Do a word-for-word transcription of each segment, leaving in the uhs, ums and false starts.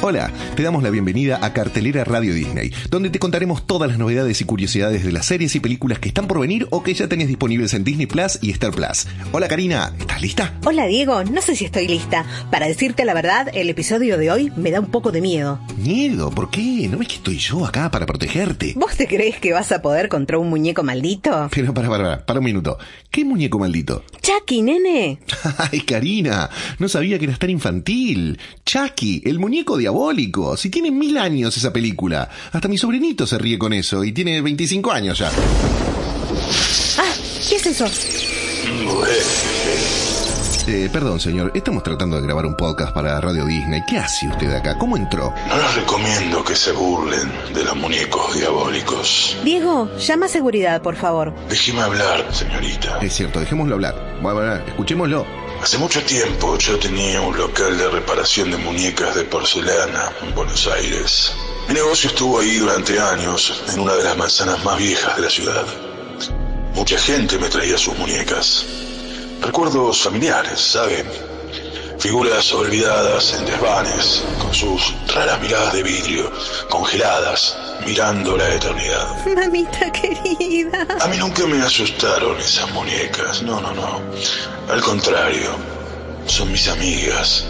Hola, te damos la bienvenida a Cartelera Radio Disney, donde te contaremos todas las novedades y curiosidades de las series y películas que están por venir o que ya tenés disponibles en Disney Plus y Star Plus. Hola Karina, ¿estás lista? Hola Diego, no sé si estoy lista. Para decirte la verdad, el episodio de hoy me da un poco de miedo. ¿Miedo? ¿Por qué? ¿No ves que estoy yo acá para protegerte? ¿Vos te crees que vas a poder contra un muñeco maldito? Pero para, para, para un minuto. ¿Qué muñeco maldito? Chucky, nene. Ay, Karina, no sabía que eras tan infantil. Chucky, el muñeco de diabólico. Si tiene mil años esa película. Hasta mi sobrinito se ríe con eso y tiene veinticinco años ya. Ah, ¿qué es eso? Eh, perdón, señor. Estamos tratando de grabar un podcast para Radio Disney. ¿Qué hace usted acá? ¿Cómo entró? No les recomiendo que se burlen de los muñecos diabólicos. Diego, llama a seguridad, por favor. Déjeme hablar, señorita. Es cierto, dejémoslo hablar. Bueno, bueno, escuchémoslo. Hace mucho tiempo yo tenía un local de reparación de muñecas de porcelana en Buenos Aires. Mi negocio estuvo ahí durante años, en una de las manzanas más viejas de la ciudad. Mucha gente me traía sus muñecas. Recuerdos familiares, ¿saben? Figuras olvidadas en desvanes, con sus raras miradas de vidrio, congeladas, mirando la eternidad. Mamita querida. A mí nunca me asustaron esas muñecas, no, no, no. Al contrario, son mis amigas,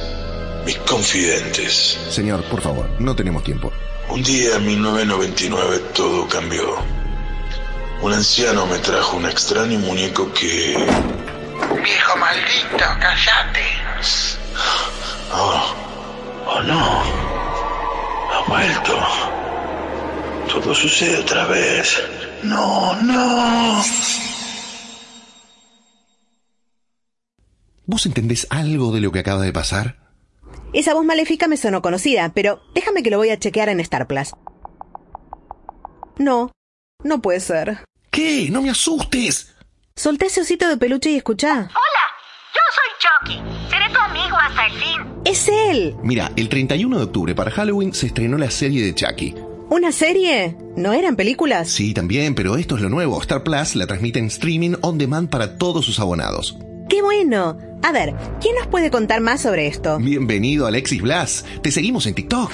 mis confidentes. Señor, por favor, no tenemos tiempo. Un día en mil novecientos noventa y nueve todo cambió. Un anciano me trajo un extraño muñeco que... ¡Viejo maldito, cállate! Oh, oh no, ha vuelto. Todo sucede otra vez. No, no. ¿Vos entendés algo de lo que acaba de pasar? Esa voz maléfica me sonó conocida, pero déjame que lo voy a chequear en Star Plus. No, no puede ser. ¿Qué? ¡No me asustes! Soltá ese osito de peluche y escuchá. ¡Hola! Yo soy Chucky. Seré tu amigo hasta el fin. ¡Es él! Mira, el treinta y uno de octubre para Halloween se estrenó la serie de Chucky. ¿Una serie? ¿No eran películas? Sí, también, pero esto es lo nuevo. Star Plus la transmite en streaming on demand para todos sus abonados. ¡Qué bueno! A ver, ¿quién nos puede contar más sobre esto? Bienvenido, Alexis Blas. Te seguimos en TikTok.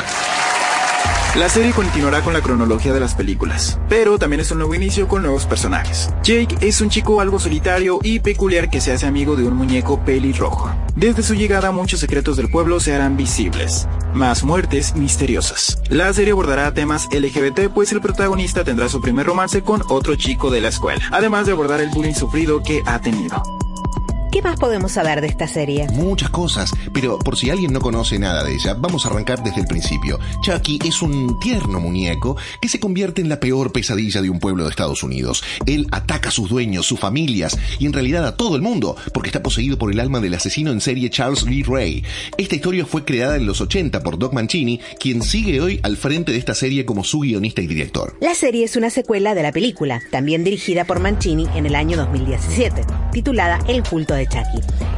La serie continuará con la cronología de las películas, pero también es un nuevo inicio con nuevos personajes. Jake es un chico algo solitario y peculiar que se hace amigo de un muñeco pelirrojo. Desde su llegada, muchos secretos del pueblo se harán visibles. Más muertes misteriosas. La serie abordará temas L G B T, pues el protagonista tendrá su primer romance con otro chico de la escuela, además de abordar el bullying sufrido que ha tenido. ¿Qué más podemos saber de esta serie? Muchas cosas, pero por si alguien no conoce nada de ella, vamos a arrancar desde el principio. Chucky es un tierno muñeco que se convierte en la peor pesadilla de un pueblo de Estados Unidos. Él ataca a sus dueños, sus familias y en realidad a todo el mundo, porque está poseído por el alma del asesino en serie Charles Lee Ray. Esta historia fue creada en los ochenta por Don Mancini, quien sigue hoy al frente de esta serie como su guionista y director. La serie es una secuela de la película, también dirigida por Mancini en el año dos mil diecisiete, titulada El culto de Chucky.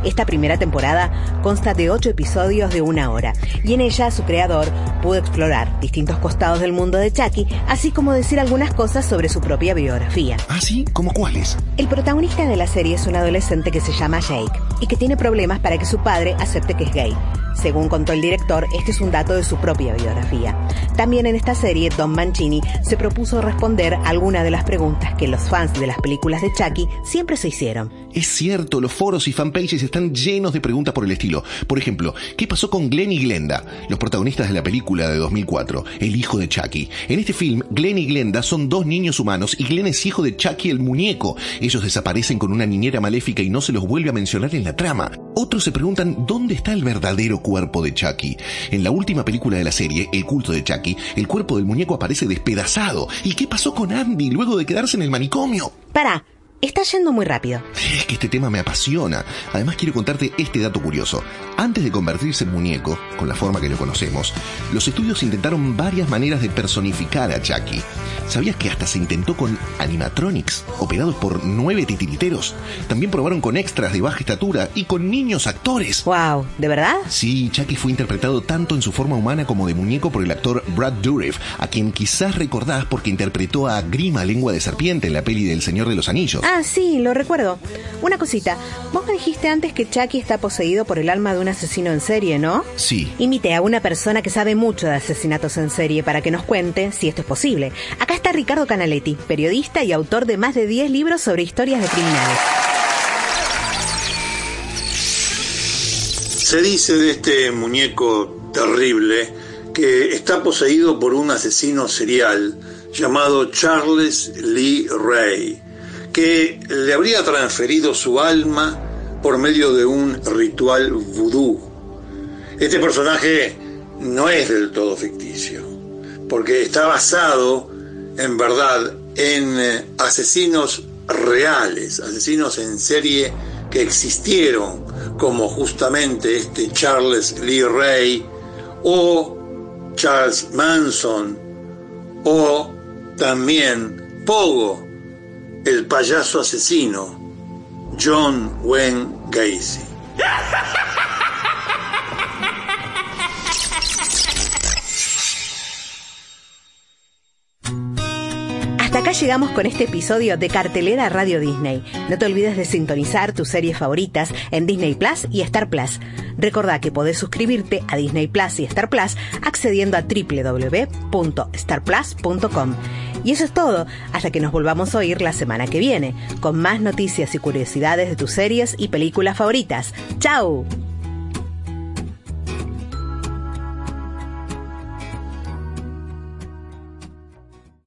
Esta primera temporada consta de ocho episodios de una hora y en ella su creador pudo explorar distintos costados del mundo de Chucky, así como decir algunas cosas sobre su propia biografía. ¿Ah, sí? ¿Cómo cuáles? El protagonista de la serie es un adolescente que se llama Jake y que tiene problemas para que su padre acepte que es gay. Según contó el director, este es un dato de su propia biografía. También en esta serie, Don Mancini se propuso responder algunas de las preguntas que los fans de las películas de Chucky siempre se hicieron. Es cierto, los foros y fanpages están llenos de preguntas por el estilo. Por ejemplo, ¿qué pasó con Glenn y Glenda, los protagonistas de la película de dos mil cuatro, El hijo de Chucky? En este film, Glenn y Glenda son dos niños humanos y Glenn es hijo de Chucky el muñeco. Ellos desaparecen con una niñera maléfica y no se los vuelve a mencionar en la trama. Otros se preguntan dónde está el verdadero cuerpo de Chucky. En la última película de la serie, El culto de Chucky, el cuerpo del muñeco aparece despedazado. ¿Y qué pasó con Andy luego de quedarse en el manicomio? Pará, está yendo muy rápido. Es que este tema me apasiona. Además quiero contarte este dato curioso. Antes de convertirse en muñeco, con la forma que lo conocemos, los estudios intentaron varias maneras de personificar a Chucky. ¿Sabías que hasta se intentó con animatronics, operados por nueve titiriteros? También probaron con extras de baja estatura y con niños actores. ¡Wow! ¿De verdad? Sí, Chucky fue interpretado tanto en su forma humana como de muñeco por el actor Brad Dourif, a quien quizás recordás porque interpretó a Grima, lengua de serpiente, en la peli del Señor de los Anillos. Ah, sí, lo recuerdo. Una cosita. Vos me dijiste antes que Chucky está poseído por el alma de un asesino en serie, ¿no? Sí. Imite a una persona que sabe mucho de asesinatos en serie para que nos cuente si esto es posible. Acá está Ricardo Canaletti, periodista y autor de más de diez libros sobre historias de criminales. Se dice de este muñeco terrible que está poseído por un asesino serial llamado Charles Lee Ray, que le habría transferido su alma por medio de un ritual vudú. Este personaje no es del todo ficticio, porque está basado, en verdad, en asesinos reales, asesinos en serie que existieron, como justamente este Charles Lee Ray, o Charles Manson, o también Pogo, el payaso asesino, John Wayne Gacy. Hasta acá llegamos con este episodio de Cartelera Radio Disney. No te olvides de sintonizar tus series favoritas en Disney Plus y Star Plus. Recordá que podés suscribirte a Disney Plus y Star Plus accediendo a doble u doble u doble u punto star plus punto com. Y eso es todo, hasta que nos volvamos a oír la semana que viene, con más noticias y curiosidades de tus series y películas favoritas. ¡Chau!